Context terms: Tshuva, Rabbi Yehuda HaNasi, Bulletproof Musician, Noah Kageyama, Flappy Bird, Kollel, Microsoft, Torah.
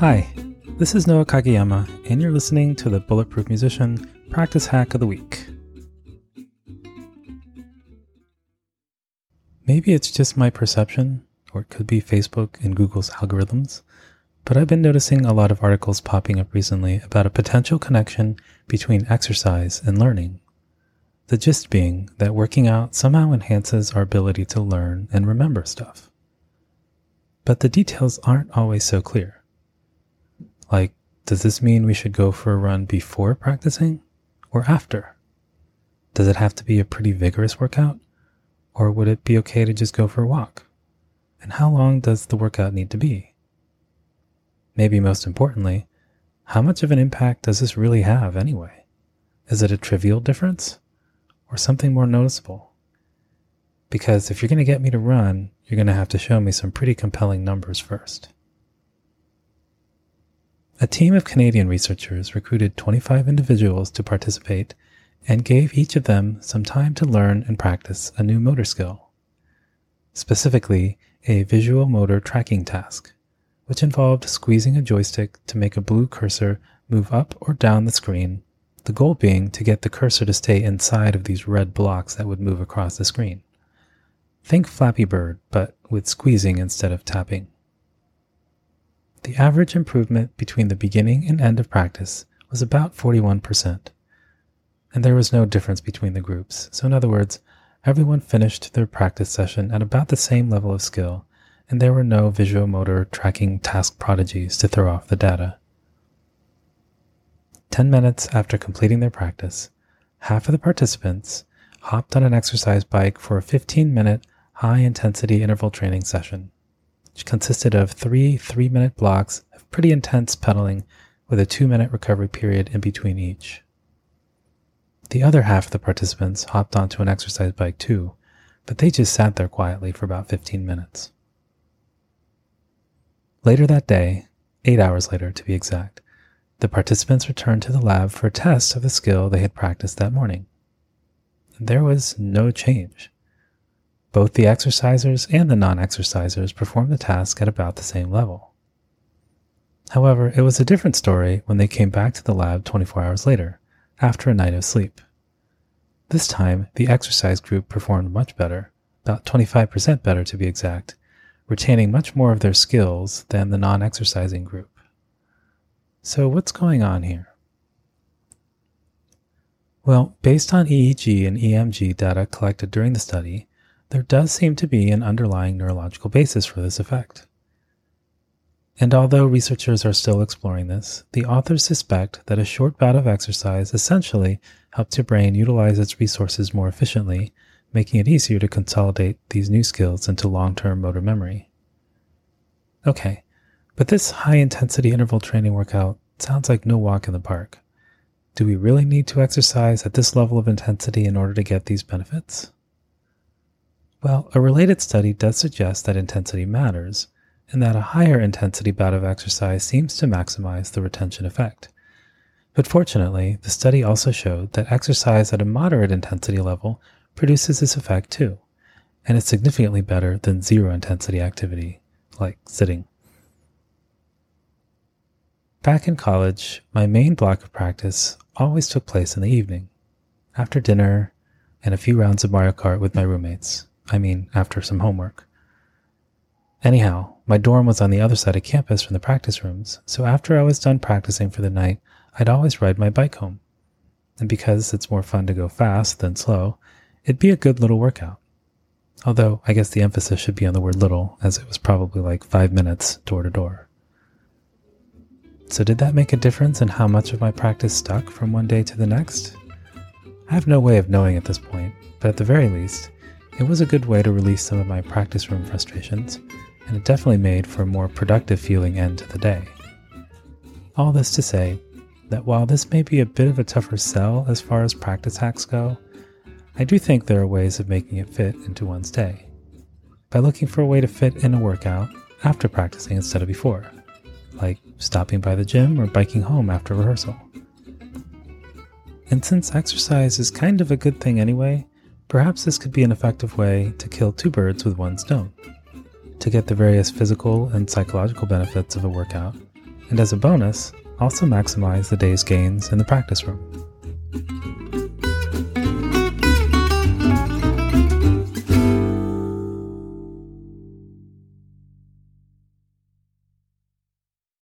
Hi, this is Noah Kageyama, and you're listening to the Bulletproof Musician Practice Hack of the Week. Maybe it's just my perception, or it could be Facebook and Google's algorithms, but I've been noticing a lot of articles popping up recently about a potential connection between exercise and learning. The gist being that working out somehow enhances our ability to learn and remember stuff. But the details aren't always so clear. Like, does this mean we should go for a run before practicing or after? Does it have to be a pretty vigorous workout? Or would it be okay to just go for a walk? And how long does the workout need to be? Maybe most importantly, how much of an impact does this really have anyway? Is it a trivial difference or something more noticeable? Because if you're going to get me to run, you're going to have to show me some pretty compelling numbers first. A team of Canadian researchers recruited 25 individuals to participate and gave each of them some time to learn and practice a new motor skill, specifically a visual motor tracking task, which involved squeezing a joystick to make a blue cursor move up or down the screen, the goal being to get the cursor to stay inside of these red blocks that would move across the screen. Think Flappy Bird, but with squeezing instead of tapping. The average improvement between the beginning and end of practice was about 41%, and there was no difference between the groups. So in other words, everyone finished their practice session at about the same level of skill, and there were no visuomotor tracking task prodigies to throw off the data. 10 minutes after completing their practice, half of the participants hopped on an exercise bike for a 15-minute high-intensity interval training session, which consisted of three 3-minute blocks of pretty intense pedaling with a 2-minute recovery period in between each. The other half of the participants hopped onto an exercise bike too, but they just sat there quietly for about 15 minutes. Later that day, 8 hours later to be exact, the participants returned to the lab for a test of the skill they had practiced that morning. There was no change. Both the exercisers and the non-exercisers performed the task at about the same level. However, it was a different story when they came back to the lab 24 hours later, after a night of sleep. This time, the exercise group performed much better, about 25% better to be exact, retaining much more of their skills than the non-exercising group. So what's going on here? Well, based on EEG and EMG data collected during the study, there does seem to be an underlying neurological basis for this effect. And although researchers are still exploring this, the authors suspect that a short bout of exercise essentially helped your brain utilize its resources more efficiently, making it easier to consolidate these new skills into long-term motor memory. Okay, but this high-intensity interval training workout sounds like no walk in the park. Do we really need to exercise at this level of intensity in order to get these benefits? Well, a related study does suggest that intensity matters, and that a higher intensity bout of exercise seems to maximize the retention effect. But fortunately, the study also showed that exercise at a moderate intensity level produces this effect too, and is significantly better than zero intensity activity, like sitting. Back in college, my main block of practice always took place in the evening, after dinner and a few rounds of Mario Kart with my roommates, I mean, after some homework. Anyhow, my dorm was on the other side of campus from the practice rooms, so after I was done practicing for the night, I'd always ride my bike home. And because it's more fun to go fast than slow, it'd be a good little workout. Although, I guess the emphasis should be on the word little, as it was probably like 5 minutes door to door. So did that make a difference in how much of my practice stuck from one day to the next? I have no way of knowing at this point, but at the very least, it was a good way to release some of my practice room frustrations, and it definitely made for a more productive feeling end to the day. All this to say that while this may be a bit of a tougher sell as far as practice hacks go, I do think there are ways of making it fit into one's day, by looking for a way to fit in a workout after practicing instead of before, like stopping by the gym or biking home after rehearsal. And since exercise is kind of a good thing anyway, perhaps this could be an effective way to kill two birds with one stone, to get the various physical and psychological benefits of a workout, and as a bonus, also maximize the day's gains in the practice room.